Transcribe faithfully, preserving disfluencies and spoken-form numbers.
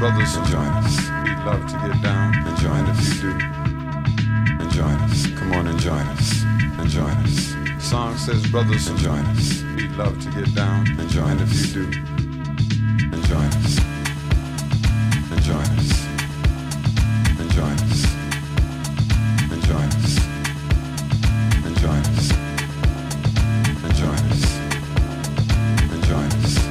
Brothers and join us. We'd love to get down and join us. You do. And join us. Come on and join us. And join us. And join us. And join us. And join us. Come on and join us. And join us. And join us. Brothers and join us. We'd love to get down and join if you do. And join us. Come on and join us. And join us. Song says brothers and join us. We'd love to get down and join if you do. And join us. And join us. And join us. And join us. And join us. And join us. And join us. And join us.